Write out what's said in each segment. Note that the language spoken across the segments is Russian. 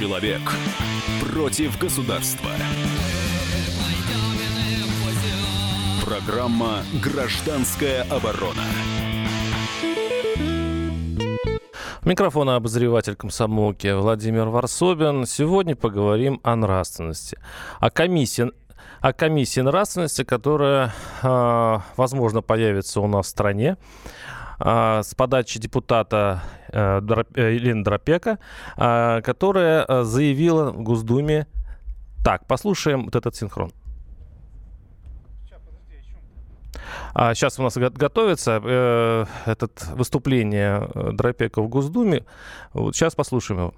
Человек против государства. Программа «Гражданская оборона». Микрофон обозреватель комсомолки Владимир Ворсобин. Сегодня поговорим о нравственности. О комиссии нравственности, которая, возможно, появится у нас в стране. С подачи депутата Елены Драпеко, которая заявила в Госдуме так. Послушаем вот этот синхрон. Сейчас у нас готовится это выступление Драпеко в Госдуме. Вот сейчас послушаем его.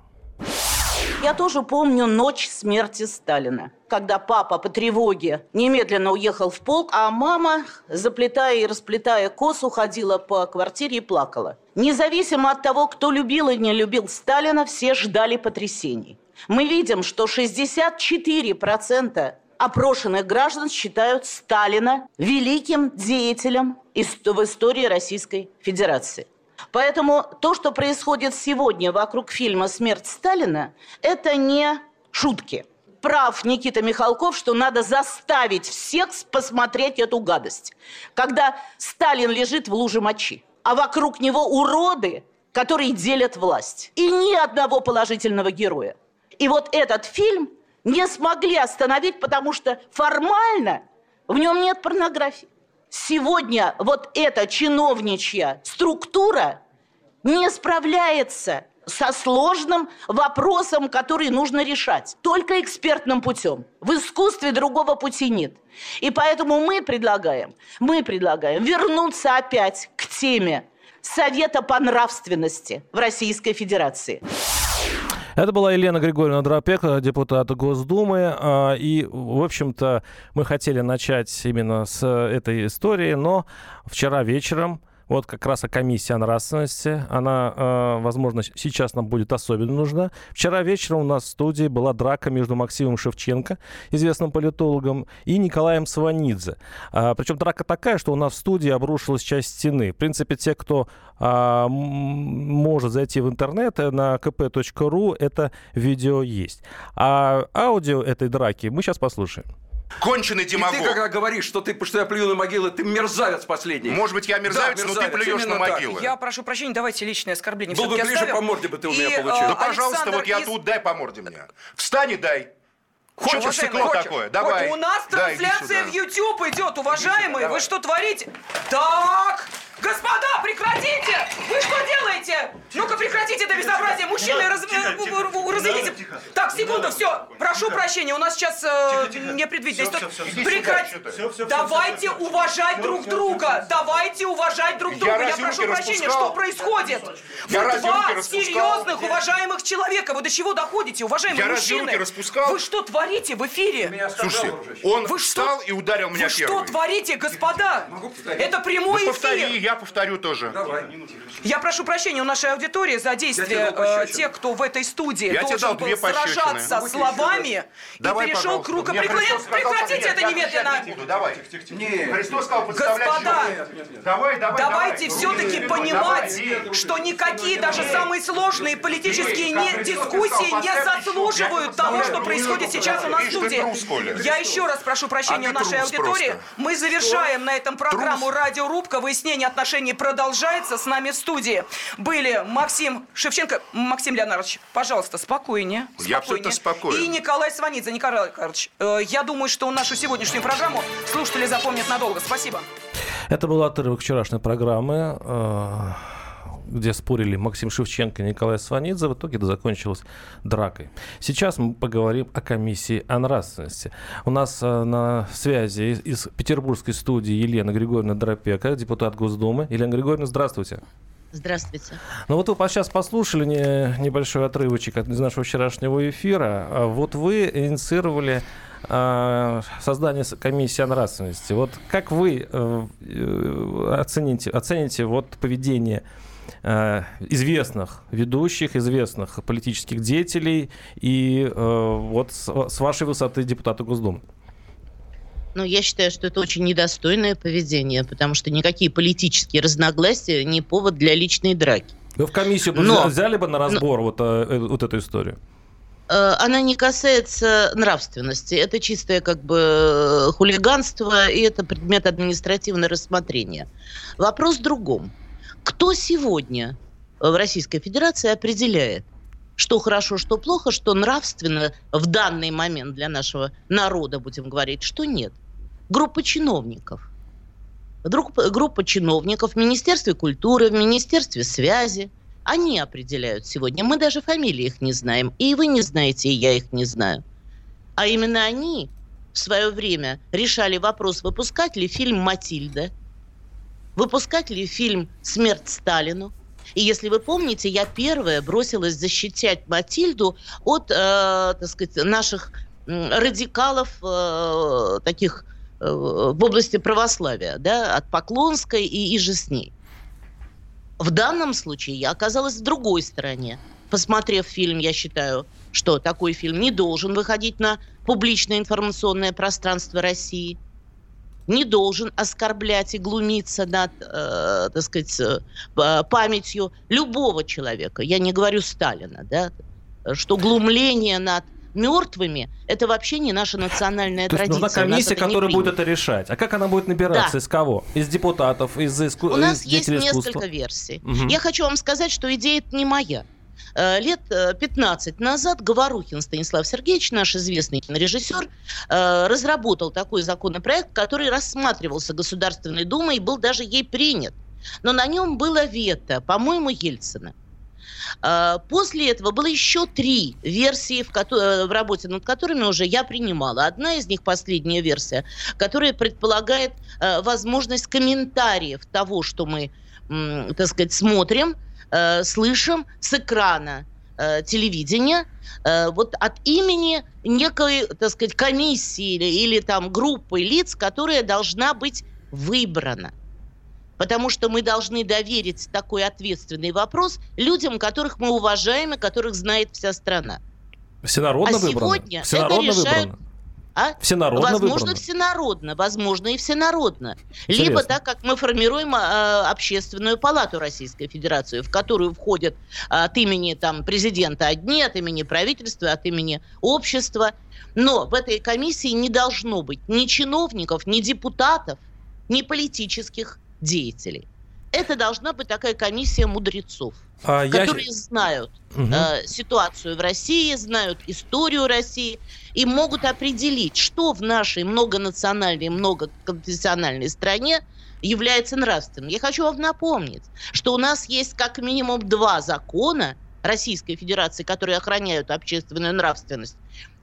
Я тоже помню ночь смерти Сталина, когда папа по тревоге немедленно уехал в полк, а мама, заплетая и расплетая косу, ходила по квартире и плакала. Независимо от того, кто любил и не любил Сталина, все ждали потрясений. Мы видим, что 64% опрошенных граждан считают Сталина великим деятелем в истории Российской Федерации. Поэтому то, что происходит сегодня вокруг фильма «Смерть Сталина», это не шутки. Прав Никита Михалков, что надо заставить всех посмотреть эту гадость, когда Сталин лежит в луже мочи, а вокруг него уроды, которые делят власть. И ни одного положительного героя. И вот этот фильм не смогли остановить, потому что формально в нем нет порнографии. Сегодня вот эта чиновничья структура не справляется со сложным вопросом, который нужно решать. Только экспертным путем. В искусстве другого пути нет. И поэтому мы предлагаем вернуться опять к теме Совета по нравственности в Российской Федерации. Это была Елена Григорьевна Драпеко, депутат Госдумы. И, в общем-то, мы хотели начать именно с этой истории, но вчера вечером, вот как раз о комиссии о нравственности, она, возможно, сейчас нам будет особенно нужна. Вчера вечером у нас в студии была драка между Максимом Шевченко, известным политологом, и Николаем Сванидзе. Причем драка такая, что у нас в студии обрушилась часть стены. В принципе, те, кто может зайти в интернет, на kp.ru это видео есть. А аудио этой драки мы сейчас послушаем. Конченый демагог. И ты, когда говоришь, что я плюю на могилы, ты мерзавец последний. Может быть, я мерзавец, да, но ты плюешь на могилы. Так. Я прошу прощения, давайте личное оскорбление. Был бы ближе, по морде бы ты у меня получил. Да, пожалуйста, вот я тут, дай по морде мне. Встань и дай. Хочешь, стекло такое? Давай. У нас трансляция в YouTube идет, уважаемые. Вы что творите? Так, господа, прекратите! Вы что делаете? Ну-ка, прекратите это безобразие. Мужчины, разведите. Так, секунду, все. Прошу прощения, у нас сейчас непредвиденность. Прекратите. Давайте уважать друг друга. Давайте уважать друг друга. Я прошу прощения, что происходит? Вы два серьезных, уважаемых человека. Вы до чего доходите, уважаемые мужчины? Вы что творите в эфире? Слушайте, он встал и ударил меня первым. Вы что творите, господа? Это прямой эфир. Я повторю тоже. Давай. Я прошу прощения у нашей аудитории за действия тех, кто в этой студии должен был сражаться словами и перешел к рукоприкладству. Прекратите это немедленно. Христос сказал, господа, давайте все-таки понимать, что никакие даже самые сложные политические дискуссии не заслуживают того, что происходит сейчас у нас в студии. Я еще раз прошу прощения у нашей аудитории. Мы завершаем на этом программу «Радиорубка». Выяснение отношений продолжается. С нами в студии были Максим Шевченко. Максим Леонардович, пожалуйста, спокойнее. Я все-таки спокойно. И Николай Сванидзе. Николай Карлович, я думаю, что нашу сегодняшнюю программу слушатели запомнят надолго. Спасибо. Это был отрывок вчерашней программы, где спорили Максим Шевченко и Николай Сванидзе. В итоге это закончилось дракой. Сейчас мы поговорим о комиссии о нравственности. У нас на связи из петербургской студии Елена Григорьевна Драпеко, депутат Госдумы. Елена Григорьевна, здравствуйте. Здравствуйте. Ну вот вы сейчас послушали небольшой отрывочек из нашего вчерашнего эфира. Вот вы инициировали создание комиссии о нравственности. Вот как вы оцените вот поведение известных ведущих, известных политических деятелей и вот с вашей высоты депутата Госдумы? Ну, я считаю, что это очень недостойное поведение, потому что никакие политические разногласия не повод для личной драки. Вы в комиссию взяли бы на разбор вот эту историю? она не касается нравственности. Это чистое хулиганство, и это предмет административного рассмотрения. Вопрос в другом. Кто сегодня в Российской Федерации определяет, что хорошо, что плохо, что нравственно в данный момент для нашего народа, будем говорить, что нет? Группа чиновников. Группа чиновников в Министерстве культуры, в Министерстве связи. Они определяют сегодня. Мы даже фамилии их не знаем. И вы не знаете, и я их не знаю. А именно они в свое время решали вопрос, выпускать ли фильм «Матильда», выпускать ли фильм «Смерть Сталину». И если вы помните, я первая бросилась защищать «Матильду» от, наших радикалов, таких в области православия, от Поклонской и иже с ней. В данном случае я оказалась в другой стороне. Посмотрев фильм, я считаю, что такой фильм не должен выходить на публичное информационное пространство России, не должен оскорблять и глумиться над, памятью любого человека. Я не говорю Сталина, что глумление над мертвыми – это вообще не наша национальная традиция. То есть нужна комиссия, которая будет это решать. А как она будет набираться? Да. Из кого? Из депутатов? У нас есть несколько версий. Угу. Я хочу вам сказать, что идея не моя. Лет 15 назад Говорухин Станислав Сергеевич, наш известный кинорежиссер, разработал такой законопроект, который рассматривался Государственной Думой и был даже ей принят. Но на нем было вето, по-моему, Ельцина. После этого было еще 3 версии, в работе над которыми уже я принимала. Одна из них, последняя версия, которая предполагает возможность комментариев того, что мы, смотрим, слышим с экрана телевидения, от имени некой, комиссии или группы лиц, которая должна быть выбрана. Потому что мы должны доверить такой ответственный вопрос людям, которых мы уважаем и которых знает вся страна. Всенародно выбрано. Сегодня всенародно это решают... Выбрано. А? Всенародно возможно, выбрано. Всенародно, возможно, и всенародно. Интересно. Либо так, как мы формируем Общественную палату Российской Федерации, в которую входят от имени президента одни, от имени правительства, от имени общества. Но в этой комиссии не должно быть ни чиновников, ни депутатов, ни политических деятелей. Это должна быть такая комиссия мудрецов, которые знают ситуацию в России, знают историю России и могут определить, что в нашей многонациональной, многоконфессиональной стране является нравственным. Я хочу вам напомнить, что у нас есть как минимум 2 закона Российской Федерации, которые охраняют общественную нравственность,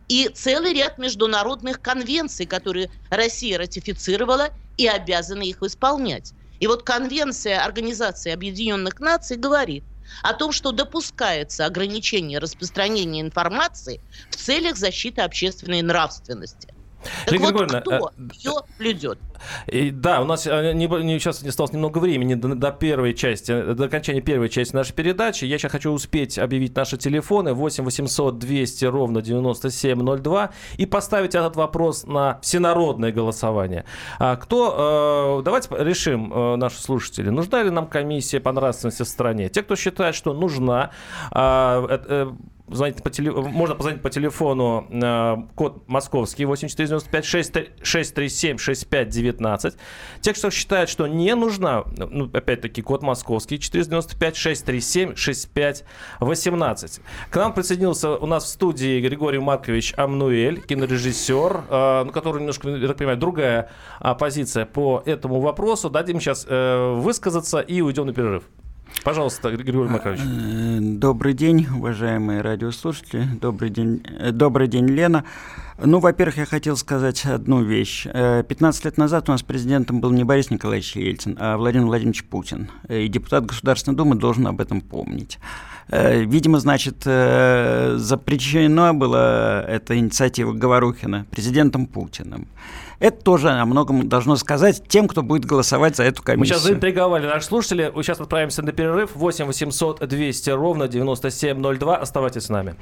и целый ряд международных конвенций, которые Россия ратифицировала и обязана их исполнять. И Конвенция Организации Объединенных Наций говорит о том, что допускается ограничение распространения информации в целях защиты общественной нравственности. Так кто ее блюдет? Да, у нас сейчас не осталось немного времени до первой части, до окончания первой части нашей передачи. Я сейчас хочу успеть объявить наши телефоны 8 800 200 ровно 9702 и поставить этот вопрос на всенародное голосование. Давайте решим, наши слушатели, нужна ли нам комиссия по нравственности в стране? Те, кто считает, что нужна, можно позвонить по телефону, код московский 8495-637-6519. Те, кто считает, что не нужна, опять-таки, код московский 495-637-6518. К нам присоединился у нас в студии Григорий Маркович Амнуэль, кинорежиссер, который немножко, я так понимаю, другая позиция по этому вопросу. Дадим сейчас высказаться и уйдем на перерыв. Пожалуйста, Григорий Маркович. Добрый день, уважаемые радиослушатели. Добрый день, Лена. Во-первых, я хотел сказать одну вещь. 15 лет назад у нас президентом был не Борис Николаевич Ельцин, а Владимир Владимирович Путин. И депутат Государственной Думы должен об этом помнить. Видимо, запрещена была эта инициатива Говорухина президентом Путиным. Это тоже о многом должно сказать тем, кто будет голосовать за эту комиссию. Мы сейчас заинтриговали наших слушателей. Сейчас отправимся на перерыв. 8 800 200 ровно 9702. Оставайтесь с нами.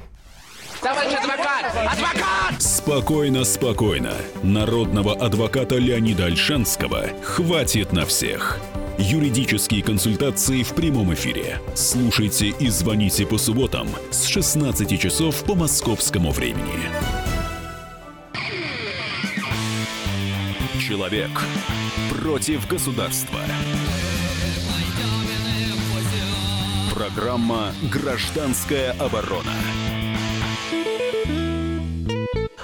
Товарищ адвокат! Адвокат! Спокойно, спокойно. Народного адвоката Леонида Альшанского хватит на всех. Юридические консультации в прямом эфире. Слушайте и звоните по субботам с 16 часов по московскому времени. Человек против государства. Программа «Гражданская оборона».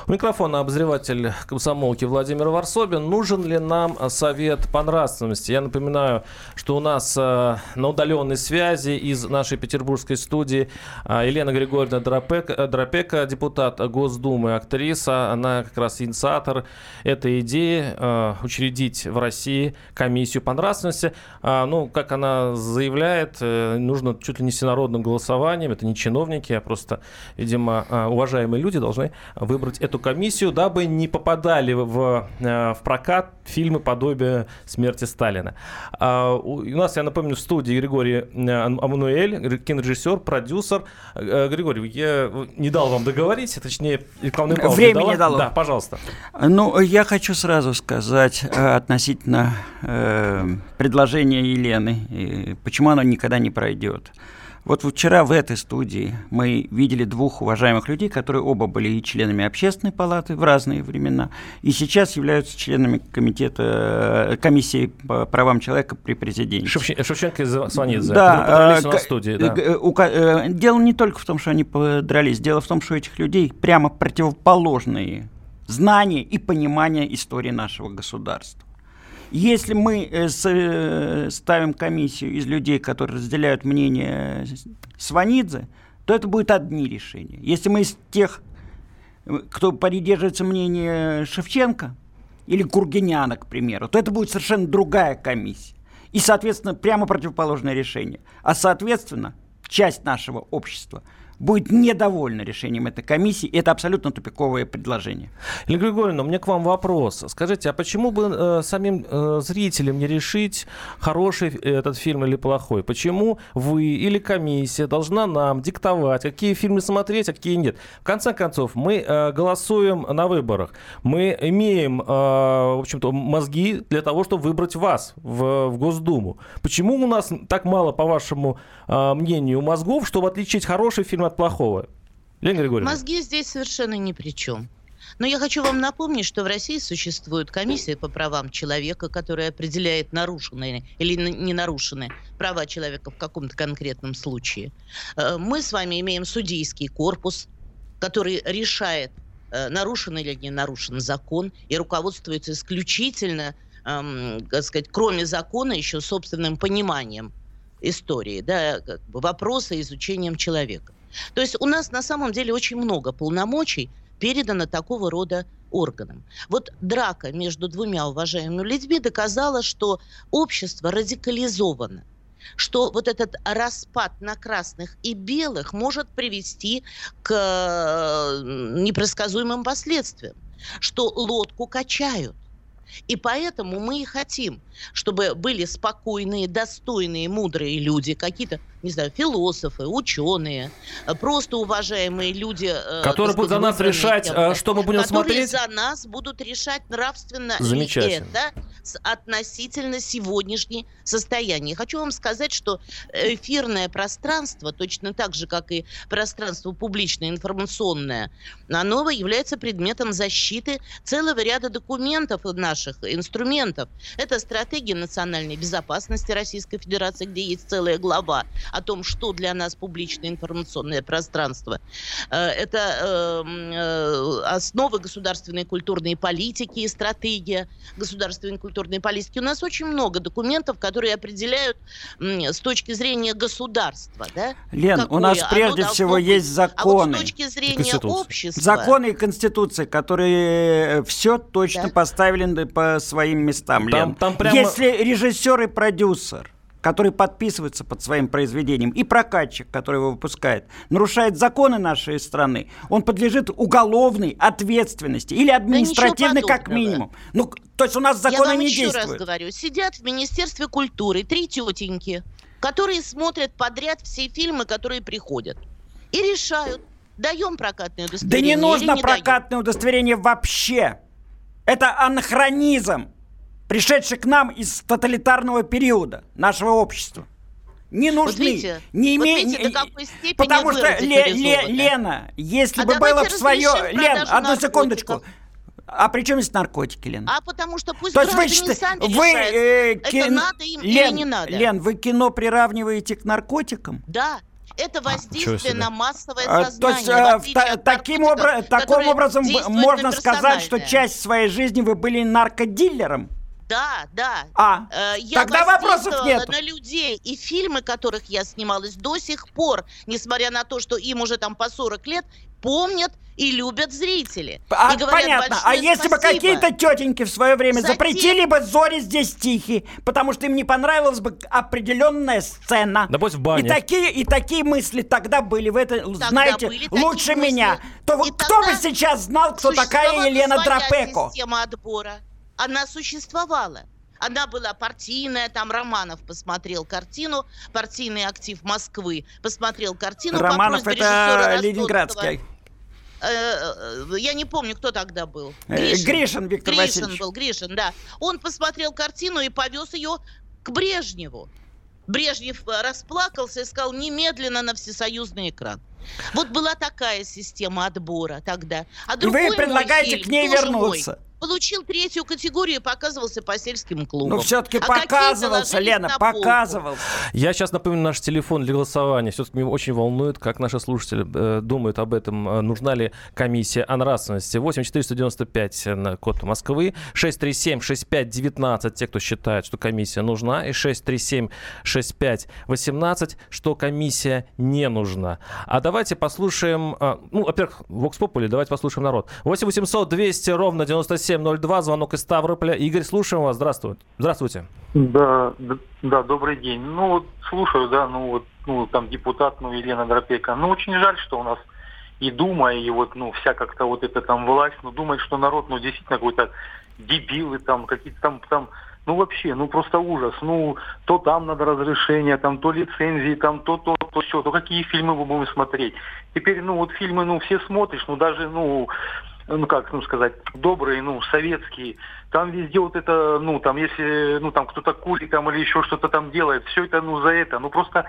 У микрофона обозреватель комсомолки Владимир Ворсобин. Нужен ли нам совет по нравственности? Я напоминаю, что у нас на удаленной связи из нашей петербургской студии Елена Григорьевна Драпеко, депутат Госдумы, актриса. Она как раз инициатор этой идеи учредить в России комиссию по нравственности. Ну, как она заявляет, нужно чуть ли не всенародным голосованием. Это не чиновники, а просто, видимо, уважаемые люди должны выбрать эту комиссию, дабы не попадали в прокат фильмы подобия «Смерти Сталина». У нас, я напомню, в студии Григорий Амнуэль, кинорежиссер, продюсер. Григорий, я не дал вам договорить, точнее, рекламную паузу не дала. Время не дало. Да, пожалуйста. Ну, я хочу сразу сказать относительно предложения Елены, почему оно никогда не пройдет. Вот вчера в этой студии мы видели двух уважаемых людей, которые оба были и членами Общественной палаты в разные времена, и сейчас являются членами комиссии по правам человека при президенте. Шевченко и Сванидзе, да, подрались у нас в студии. Да. Дело не только в том, что они подрались, дело в том, что у этих людей прямо противоположные знания и понимание истории нашего государства. Если мы ставим комиссию из людей, которые разделяют мнение Сванидзе, то это будут одни решения. Если мы из тех, кто придерживается мнения Шевченко или Кургиняна, к примеру, то это будет совершенно другая комиссия. И, соответственно, прямо противоположное решение. А, соответственно, часть нашего общества будет недовольна решением этой комиссии. Это абсолютно тупиковое предложение. Елена Григорьевна, у меня к вам вопрос. Скажите, а почему бы самим зрителям не решить, хороший этот фильм или плохой? Почему вы или комиссия должна нам диктовать, какие фильмы смотреть, а какие нет? В конце концов, мы голосуем на выборах. Мы имеем, в общем-то, мозги для того, чтобы выбрать вас в Госдуму. Почему у нас так мало, по вашему мнению, мозгов, чтобы отличить хороший фильм от плохого? Елена Григорьевна. Мозги здесь совершенно ни при чем. Но я хочу вам напомнить, что в России существует комиссия по правам человека, которая определяет, нарушенные или не нарушены права человека в каком-то конкретном случае. Мы с вами имеем судейский корпус, который решает, нарушен или не нарушен закон, и руководствуется исключительно, так сказать, кроме закона, еще собственным пониманием истории, да, вопроса, изучением человека. То есть у нас на самом деле очень много полномочий передано такого рода органам. Вот драка между двумя уважаемыми людьми доказала, что общество радикализовано, что вот этот распад на красных и белых может привести к непредсказуемым последствиям, что лодку качают. И поэтому мы и хотим, чтобы были спокойные, достойные, мудрые люди, какие-то, не знаю, философы, ученые, просто уважаемые люди. Которые будут за нас решать, что мы будем смотреть. Которые за нас будут решать нравственно ли это относительно сегодняшнего состояния. Хочу вам сказать, что эфирное пространство, точно так же, как и пространство публичное, информационное, оно является предметом защиты целого ряда документов наших инструментов. Это стратегия национальной безопасности Российской Федерации, где есть целая глава о том, что для нас публичное информационное пространство. Это основы государственной культурной политики и стратегия государственной культурной политики. У нас очень много документов, которые определяют с точки зрения государства. Да, Лен, какое у нас прежде всего есть законы. А вот с точки зрения общества... Законы и Конституция, которые все точно, да, поставили по своим местам, Лен. Там прямо... Если режиссер и продюсер, который подписывается под своим произведением, и прокатчик, который его выпускает, нарушает законы нашей страны, он подлежит уголовной ответственности или административной, да, как минимум. Ну, то есть у нас законы не действуют. Я вам еще раз говорю, сидят в Министерстве культуры 3 тетеньки, которые смотрят подряд все фильмы, которые приходят, и решают, даем прокатное удостоверение. Да не нужно прокатное удостоверение вообще. Это анахронизм. пришедших к нам из тоталитарного периода нашего общества. Не нужны. Потому что, Лена, если бы было в свое... Лен, одну секундочку. А при чем здесь наркотики, Лен? А потому что пусть граждане сами решают, это надо им или не надо. Лен, вы кино приравниваете к наркотикам? Да. Это воздействие на массовое сознание. То есть таким образом можно сказать, что часть своей жизни вы были наркодилером? Да, да. Я тогда вопросов нет. На людей и фильмы, которых я снималась, до сих пор, несмотря на то, что им уже там по 40 лет, помнят и любят зрители. И говорят, понятно. А если бы какие-то тетеньки в свое время запретили бы «Зори здесь тихие», потому что им не понравилась бы определенная сцена. Да пусть в бане. И такие мысли тогда были. Вы это тогда знаете лучше меня. То кто бы сейчас знал, кто такая Елена Драпеко? Система отбора. Она существовала. Она была партийная, там Романов посмотрел картину, партийный актив Москвы посмотрел картину. Романов — это ленинградский. Я не помню, кто тогда был. Гришин Виктор Васильевич. Гришин, да. Он посмотрел картину и повез ее к Брежневу. Брежнев расплакался и сказал: немедленно на всесоюзный экран. Вот была такая система отбора тогда. И вы предлагаете к ней вернуться. Получил 3-ю категорию и показывался по сельским клубам. Ну, все-таки показывался, Лена, показывался. Я сейчас напомню наш телефон для голосования. Все-таки меня очень волнует, как наши слушатели думают об этом. Нужна ли комиссия о нравственности? 8495 на код Москвы. 637-6519, те, кто считает, что комиссия нужна. И 637-6518, что комиссия не нужна. А давайте послушаем... во-первых, Vox Populi, давайте послушаем народ. 8800-200-97. 7:02, звонок из Ставрополя. Игорь, слушаем вас. Здравствуйте. Да, добрый день. Слушаю, там депутат, Елена Драпеко. Очень жаль, что у нас и Дума, и вся как-то эта там власть, думает, что народ, действительно какой-то дебилы там, какие-то там вообще, просто ужас. То там надо разрешение, там то лицензии, там то все, то какие фильмы мы будем смотреть. Теперь, фильмы, все смотришь, даже, добрые, советские. Там везде это, там, если, там кто-то курит там или еще что-то там делает, все это, за это. Просто,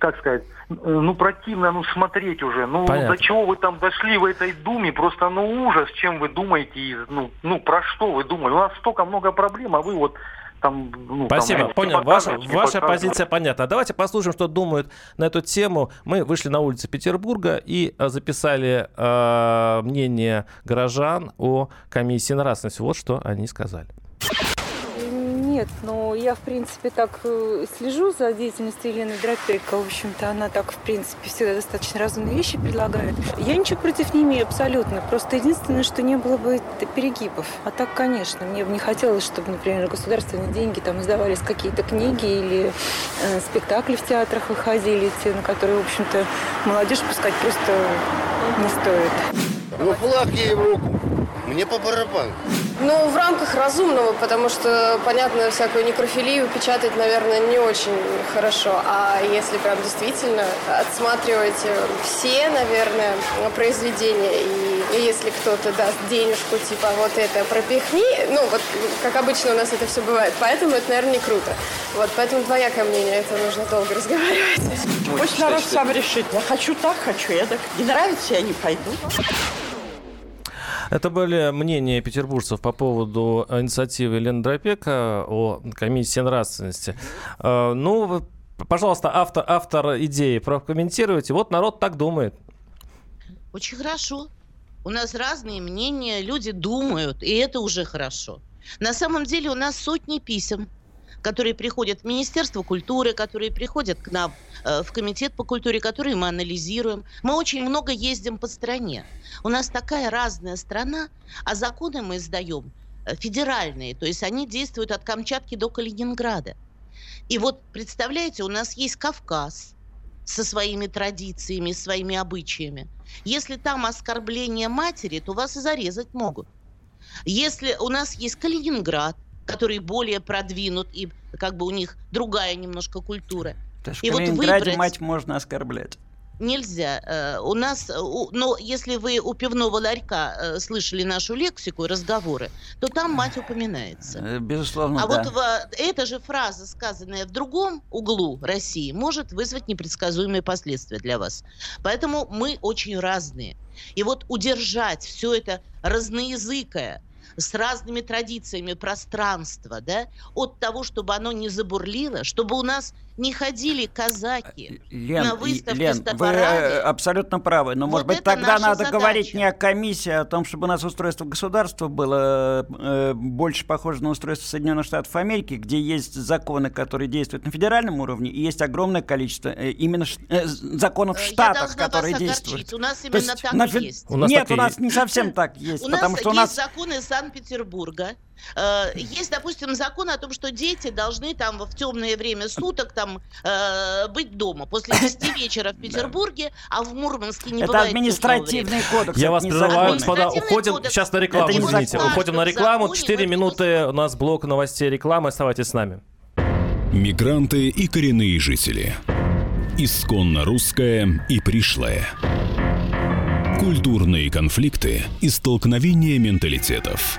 как сказать, противно, смотреть уже. Понятно. До чего вы там дошли в этой Думе? Просто, ужас, чем вы думаете, про что вы думаете? У нас столько много проблем, а вы там, спасибо, там, понял. Ваша позиция понятна. А давайте послушаем, что думают на эту тему. Мы вышли на улицы Петербурга и записали мнение горожан о комиссии нравственности. Вот что они сказали. Нет, я, в принципе, так слежу за деятельностью Елены Драпеко. В общем-то, она так, в принципе, всегда достаточно разумные вещи предлагает. Я ничего против не имею абсолютно. Просто единственное, что не было бы перегибов. А так, конечно, мне бы не хотелось, чтобы, например, государственные деньги там издавались какие-то книги или спектакли в театрах выходили, те, на которые, в общем-то, молодежь пускать просто не стоит. Флаг ей в руку. Мне по барабану. В рамках разумного, потому что, понятно, всякую некрофилию печатать, наверное, не очень хорошо. А если прям действительно отсматривать все, наверное, произведения, и если кто-то даст денежку, типа, вот это пропихни, как обычно у нас это все бывает, поэтому это, наверное, не круто. Поэтому двоякое мнение, это нужно долго разговаривать. Пусть народ сам решит. Я хочу так, хочу эдак. Не нравится, я не пойду. Это были мнения петербуржцев по поводу инициативы Елены Драпеко о комиссии нравственности. Пожалуйста, автор идеи, прокомментируйте. Народ так думает. Очень хорошо. У нас разные мнения, люди думают, и это уже хорошо. На самом деле у нас сотни писем, которые приходят в Министерство культуры, которые приходят к нам в Комитет по культуре, которые мы анализируем. Мы очень много ездим по стране. У нас такая разная страна, а законы мы издаем федеральные, то есть они действуют от Камчатки до Калининграда. И представляете, у нас есть Кавказ со своими традициями, своими обычаями. Если там оскорбление матери, то вас и зарезать могут. Если у нас есть Калининград, который более продвинут, и у них другая немножко культура. Потому что в Калининграде выбрать... мать можно оскорблять. Нельзя. У нас, но если вы у пивного ларька слышали нашу лексику и разговоры, то там мать упоминается. Безусловно, да. Вот эта же фраза, сказанная в другом углу России, может вызвать непредсказуемые последствия для вас. Поэтому мы очень разные. И вот удержать все это разноязыкое, с разными традициями пространства, да, от того, чтобы оно не забурлило, чтобы у нас не ходили казаки на выставке с топорами. Вы абсолютно правы, но, может быть, тогда надо говорить не о комиссии, а о том, чтобы у нас устройство государства было больше похоже на устройство Соединенных Штатов Америки, где есть законы, которые действуют на федеральном уровне, и есть огромное количество именно законов в штатах, которые действуют. У нас именно так есть. Нет, у нас не совсем так есть. У нас есть законы Санкт-Петербурга. Есть, допустим, закон о том, что дети должны там в темное время суток там, быть дома после 10 вечера в Петербурге, а в Мурманске не бывает. Это административный кодекс. Я вас призываю, господа, уходим сейчас на рекламу, извините. Уходим на рекламу. 4 минуты у нас блок новостей и рекламы. Оставайтесь с нами. Мигранты и коренные жители. Исконно русское и пришлое. Культурные конфликты и столкновения менталитетов.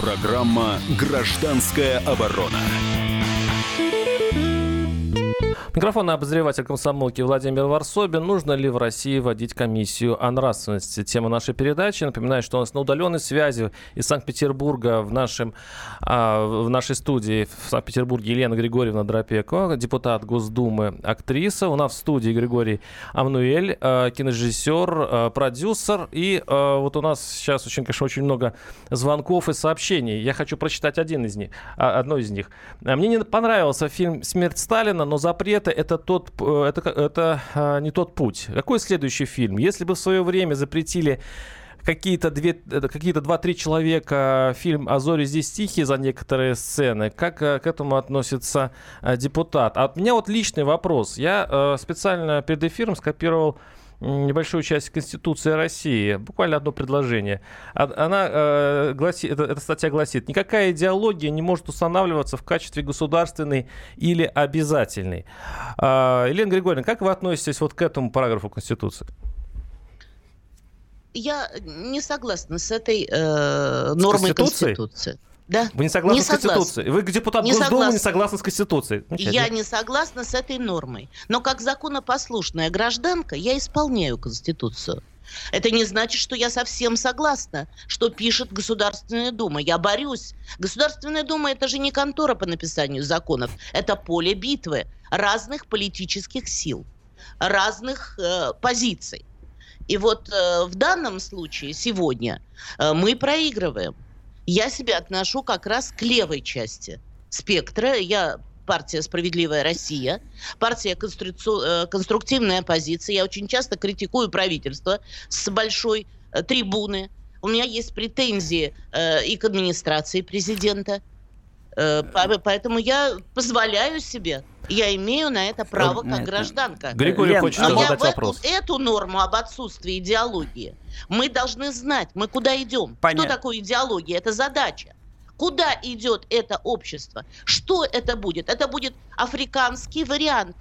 Программа «Гражданская оборона». Микрофон и обозреватель комсомолки Владимир Ворсобин. Нужно ли в России вводить комиссию о нравственности? Тема нашей передачи. Напоминаю, что у нас на удаленной связи из Санкт-Петербурга в нашей студии в Санкт-Петербурге Елена Григорьевна Драпеко, депутат Госдумы, актриса. У нас в студии Григорий Амнуэль, кинорежиссер, продюсер. И вот у нас сейчас, конечно, очень много звонков и сообщений. Я хочу прочитать одно из них. Мне не понравился фильм «Смерть Сталина», но запрет это не тот путь. Какой следующий фильм? Если бы в свое время запретили какие-то 2-3 человека фильм «А зори здесь тихие» за некоторые сцены, как к этому относится депутат? А от меня вот личный вопрос. Я специально перед эфиром скопировал небольшую часть Конституции России, буквально одно предложение. Она гласит, эта статья гласит: никакая идеология не может устанавливаться в качестве государственной или обязательной. Елена Григорьевна, как вы относитесь вот к этому параграфу Конституции? Я не согласна с этой нормой Конституции. Да. Вы не согласны с Конституцией? Вы, депутат Госдумы, не согласны с Конституцией? Я не согласна с этой нормой. Но как законопослушная гражданка я исполняю Конституцию. Это не значит, что я совсем согласна, что пишет Государственная Дума. Я борюсь. Государственная Дума – это же не контора по написанию законов. Это поле битвы разных политических сил, разных позиций. И вот в данном случае сегодня мы проигрываем. Я себя отношу как раз к левой части спектра. Я партия «Справедливая Россия», партия «Конструктивная оппозиция». Я очень часто критикую правительство с большой трибуны. У меня есть претензии и к администрации президента. Поэтому я позволяю себе, я имею на это право как гражданка. Григорий хочет задать вопрос. Эту норму об отсутствии идеологии мы должны знать, мы куда идем. Понятно. Что такое идеология? Это задача. Куда идет это общество? Что это будет? Это будет африканский вариант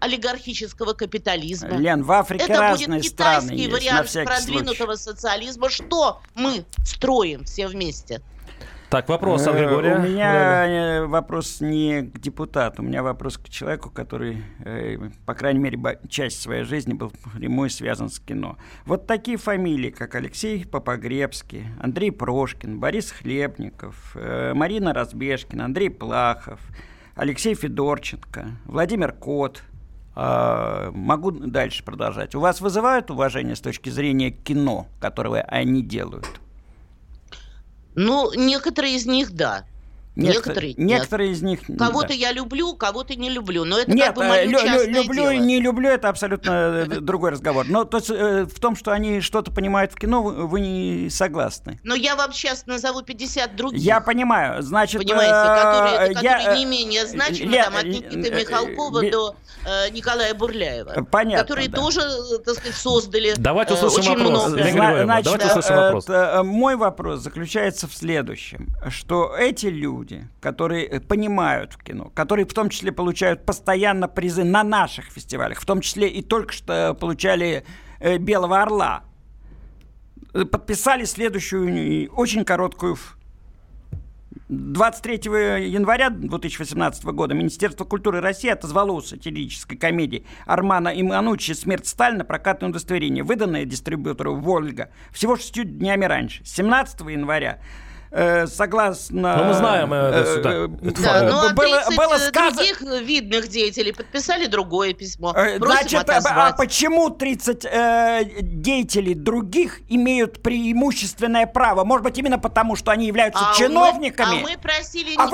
олигархического капитализма. Лен, в Африке это будет китайский вариант продвинутого социализма. Что мы строим все вместе? Так, вопрос, Андрей Григорьевич. У меня вопрос не к депутату, у меня вопрос к человеку, который, по крайней мере, часть своей жизни был прямой связан с кино. Вот такие фамилии, как Алексей Попогребский, Андрей Прошкин, Борис Хлебников, Марина Разбежкина, Андрей Плахов, Алексей Федорченко, Владимир Кот. Могу дальше продолжать. У вас вызывают уважение с точки зрения кино, которое они делают? Ну, некоторые из них, да. Некоторые из них... Кого-то я люблю, кого-то не люблю. Но это как бы мое частное дело. Люблю, не люблю, это абсолютно другой разговор. Но в том, что они что-то понимают в кино, вы не согласны. Но я вам сейчас назову 50 других. Я понимаю. Значит, понимаете, которые не менее значимы, там, от Никиты Михалкова до Николая Бурляева. Понятно. Которые тоже, так сказать, создали очень много. Значит, мой вопрос заключается в следующем, что эти люди, которые понимают в кино, которые в том числе получают постоянно призы на наших фестивалях, в том числе и только что получали «Белого орла», подписали следующую очень короткую. 23 января 2018 года Министерство культуры России отозвало у сатирической комедии Армана Имануччи «Смерть Сталина» прокатное удостоверение, выданное дистрибьютору «Вольга» всего 6 днями раньше, 17 января. Согласно... Ну, мы знаем это факт. Ну, а 30 других видных деятелей подписали другое письмо. Просим отозвать. А почему 30 деятелей других имеют преимущественное право? Может быть, именно потому, что они являются чиновниками? А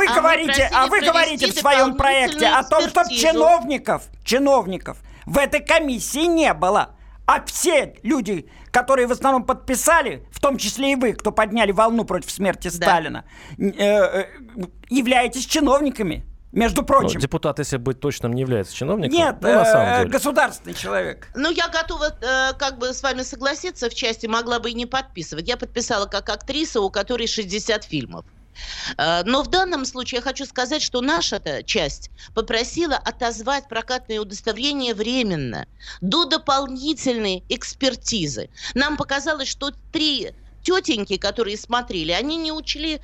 вы говорите в своем проекте о том, что чиновников в этой комиссии не было. А все люди, которые в основном подписали, в том числе и вы, кто подняли волну против смерти Сталина, являетесь чиновниками, между прочим. Но депутат, если быть точным, не является чиновником. Нет, на самом деле. Государственный человек. Ну, я готова как бы с вами согласиться в части, могла бы и не подписывать. Я подписала как актриса, у которой 60 фильмов. Но в данном случае я хочу сказать, что наша часть попросила отозвать прокатное удостоверение временно, до дополнительной экспертизы. Нам показалось, что 3 тетеньки, которые смотрели, они не учли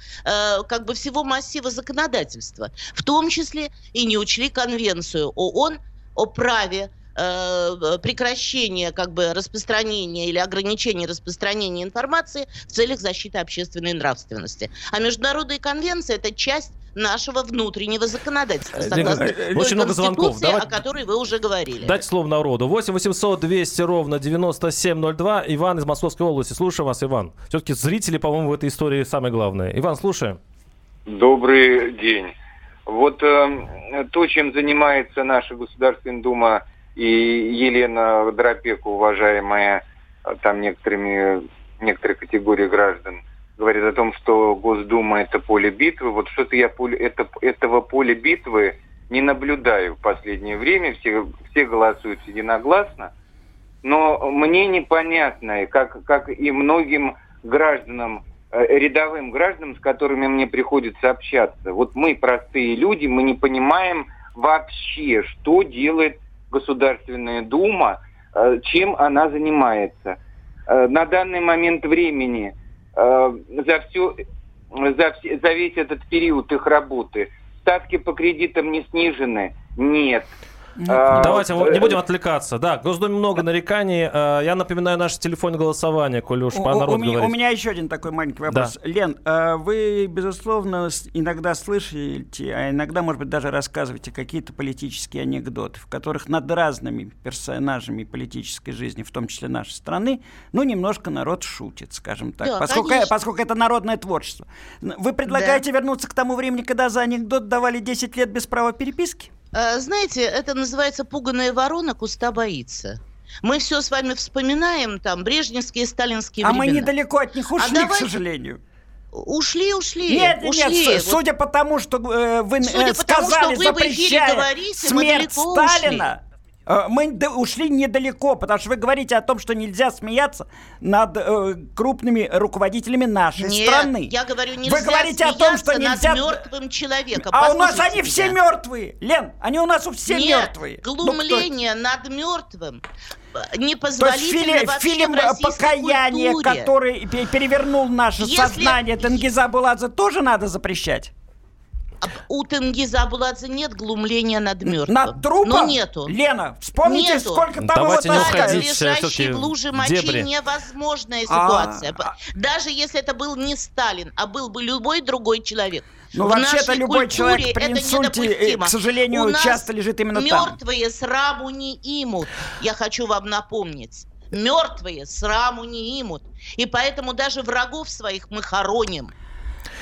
как бы всего массива законодательства, в том числе и не учли Конвенцию ООН о праве прекращение как бы распространения или ограничения распространения информации в целях защиты общественной нравственности. А международные конвенции — это часть нашего внутреннего законодательства, согласно очень много звонков. Давайте, о которой вы уже говорили. Дать слово народу. 8-800-200-97-02. Иван из Московской области. Слушаю вас, Иван. Все-таки зрители, по-моему, в этой истории самое главное. Иван, слушаем. Добрый день. Вот то, чем занимается наша Государственная Дума и Елена Драпеко, уважаемая там некоторые категории граждан, говорит о том, что Госдума — это поле битвы. Вот что-то я этого поля битвы не наблюдаю в последнее время. Все голосуют единогласно. Но мне непонятно, как и многим гражданам, рядовым гражданам, с которыми мне приходится общаться. Вот мы, простые люди, мы не понимаем вообще, что делает Государственная Дума, чем она занимается. На данный момент времени за весь этот период их работы ставки по кредитам не снижены? Нет. Давайте не будем отвлекаться. Да, в Госдуме много нареканий. Я напоминаю наш телефон голосования, коли уж по народу говорить. У меня еще один такой маленький вопрос. Да. Лен, вы, безусловно, иногда слышите, а иногда, может быть, даже рассказываете какие-то политические анекдоты, в которых над разными персонажами политической жизни, в том числе нашей страны, немножко народ шутит, скажем так, да, поскольку это народное творчество. Вы предлагаете вернуться к тому времени, когда за анекдот давали 10 лет без права переписки? Знаете, это называется «пуганая ворона куста боится». Мы все с вами вспоминаем там брежневские, сталинские времена. А мы недалеко от них ушли, к сожалению. Ушли. Нет, судя по тому, что вы сказали, запрещая смерть Сталина, мы ушли недалеко, потому что вы говорите о том, что нельзя смеяться над крупными руководителями нашей страны. Я говорю, нельзя смеяться над мертвым человеком. А у нас они все мертвые, Лен, они у нас все мертвые. Нет, глумление над мертвым непозволительно вообще в российской культуре. Фильм «Покаяние», который перевернул наше сознание Тенгиза Абуладзе, тоже надо запрещать? У Тенгиза Абуладзе нет глумления над мертвым. Над трупом? Но нету. Лена, вспомните, сколько там его таскали. Лежащий в луже мочи — невозможная ситуация. Даже если это был не Сталин, а был бы любой другой человек. Ну, вообще-то любой человек при инсульте, к сожалению, часто лежит именно там. Мертвые сраму не имут. Я хочу вам напомнить. Мертвые сраму не имут. И поэтому даже врагов своих мы хороним.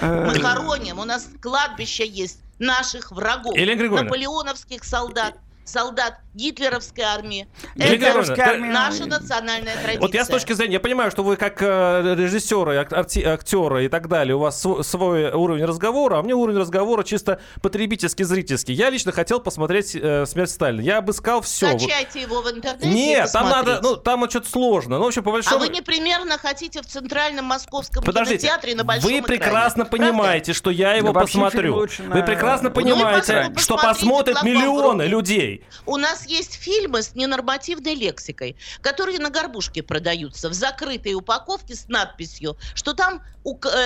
Мы хороним, у нас кладбище есть наших врагов, наполеоновских солдат. Солдат гитлеровской армии. Это наша национальная традиция. Вот я с точки зрения, я понимаю, что вы как режиссеры, актеры и так далее, у вас свой уровень разговора, а мне уровень разговора чисто потребительский, зрительский. Я лично хотел посмотреть «Смерть Сталина». Я обыскал все. Скачайте его в интернете. Нет, там надо, там что-то сложно. Ну, в общем, по большому... А вы непременно хотите в Центральном Московском кинотеатре на большом экране. Вы прекрасно понимаете, что я его посмотрю. Вы прекрасно понимаете, что посмотрят миллионы людей. У нас есть фильмы с ненормативной лексикой, которые на горбушке продаются в закрытой упаковке с надписью, что там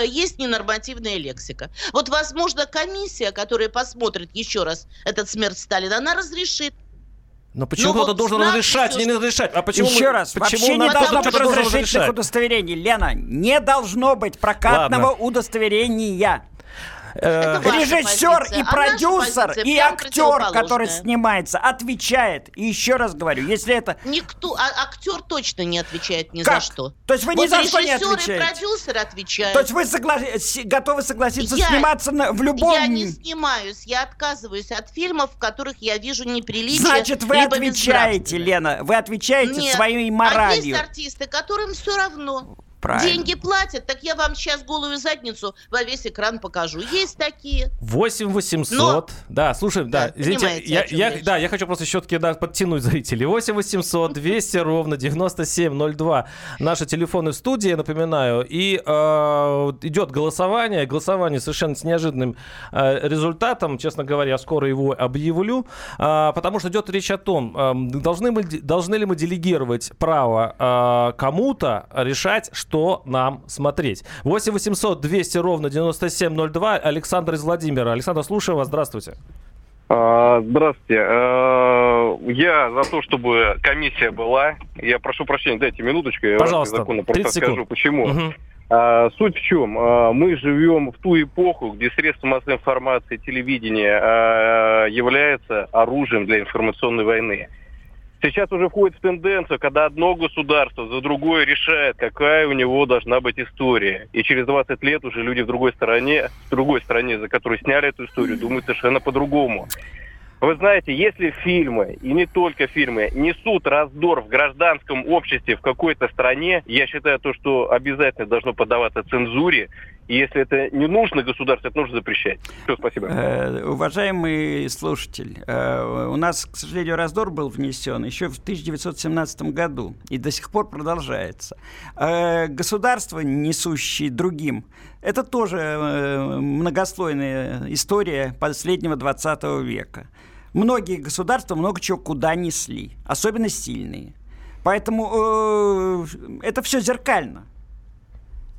есть ненормативная лексика. Вот, возможно, комиссия, которая посмотрит еще раз этот «Смерть Сталина», она разрешит. Но почему кто-то должен разрешать, не разрешать? А почему еще раз? Почему не должно быть разрешительных удостоверений, Лена? Не должно быть прокатного удостоверения. Режиссер и продюсер и актер, который снимается, отвечает. И еще раз говорю, если это... Никто, актер точно не отвечает ни за что. То есть вы ни за что не отвечаете? Режиссер и продюсер отвечают. То есть вы готовы согласиться сниматься в любом... Я не снимаюсь, я отказываюсь от фильмов, в которых я вижу неприличие. Значит, вы отвечаете, Лена, вы отвечаете своей моралью. Нет, а есть артисты, которым все равно... Правильно. Деньги платят, так я вам сейчас голую задницу во весь экран покажу. Есть такие. 8800. Но... Да, слушаем, да. Извините, я хочу просто щетки подтянуть зрителей. 8800 200 ровно 9702. Наши телефоны в студии, я напоминаю. И идет голосование. Голосование совершенно с неожиданным результатом. Честно говоря, я скоро его объявлю. Потому что идет речь о том, должны ли мы делегировать право кому-то решать, что нам смотреть. 8-800-200 ровно 97-02. Александр из Владимира. Александр, слушаю вас. Здравствуйте. Здравствуйте. Я за то, чтобы комиссия была. Я прошу прощения, дайте минуточку. Я пожалуйста. Вам законно просто скажу, почему. Угу. Суть в чем? Мы живем в ту эпоху, где средства массовой информации, телевидение является оружием для информационной войны. Сейчас уже входит в тенденцию, когда одно государство за другое решает, какая у него должна быть история. И через 20 лет уже люди в другой стране, за которую сняли эту историю, думают совершенно по-другому. Вы знаете, если фильмы, и не только фильмы, несут раздор в гражданском обществе в какой-то стране, я считаю, то, что обязательно должно поддаваться цензуре. И если это не нужно государству, это нужно запрещать. Все, спасибо. Уважаемый слушатель, у нас, к сожалению, раздор был внесен еще в 1917 году и до сих пор продолжается. Государство, несущее другим, это тоже многослойная история последнего 20 века. Многие государства много чего куда несли, особенно сильные. Поэтому это все зеркально.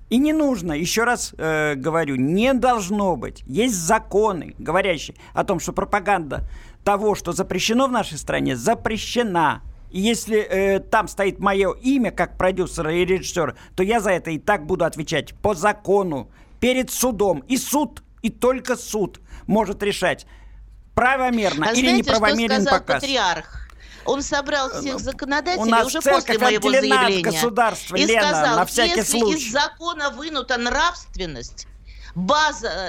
И не нужно, еще раз говорю, не должно быть. Есть законы, говорящие о том, что пропаганда того, что запрещено в нашей стране, запрещена. И если там стоит мое имя как продюсера и режиссера, то я за это и так буду отвечать по закону, перед судом. И суд, и только суд может решать, правомерно или неправомерен показ. Патриарх? Он собрал всех законодателей уже после моего заявления и сказал, если из закона вынута нравственность,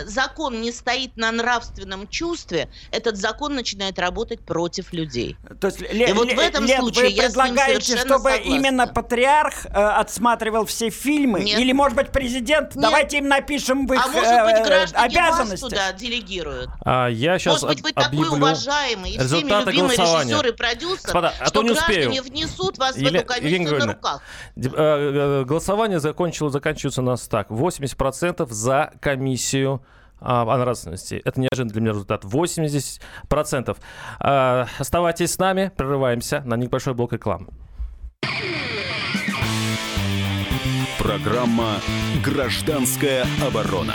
закон не стоит на нравственном чувстве, этот закон начинает работать против людей. То есть, и вот в этом случае я с ним совершенно согласна. Вы предлагаете, чтобы именно патриарх отсматривал все фильмы? Нет. Или, может быть, президент? Нет. Давайте им напишем в их обязанности. А может быть, граждане вас туда делегируют? Я сейчас может быть, вы такой уважаемый и всеми любимый режиссер и продюсер, господа, что граждане внесут вас в эту комиссию на руках. Голосование заканчивается у нас так. 80% за комиссию о нравственности. Это неожиданный для меня результат. 80%. Оставайтесь с нами. Прерываемся на небольшой блок рекламы. Программа «Гражданская оборона».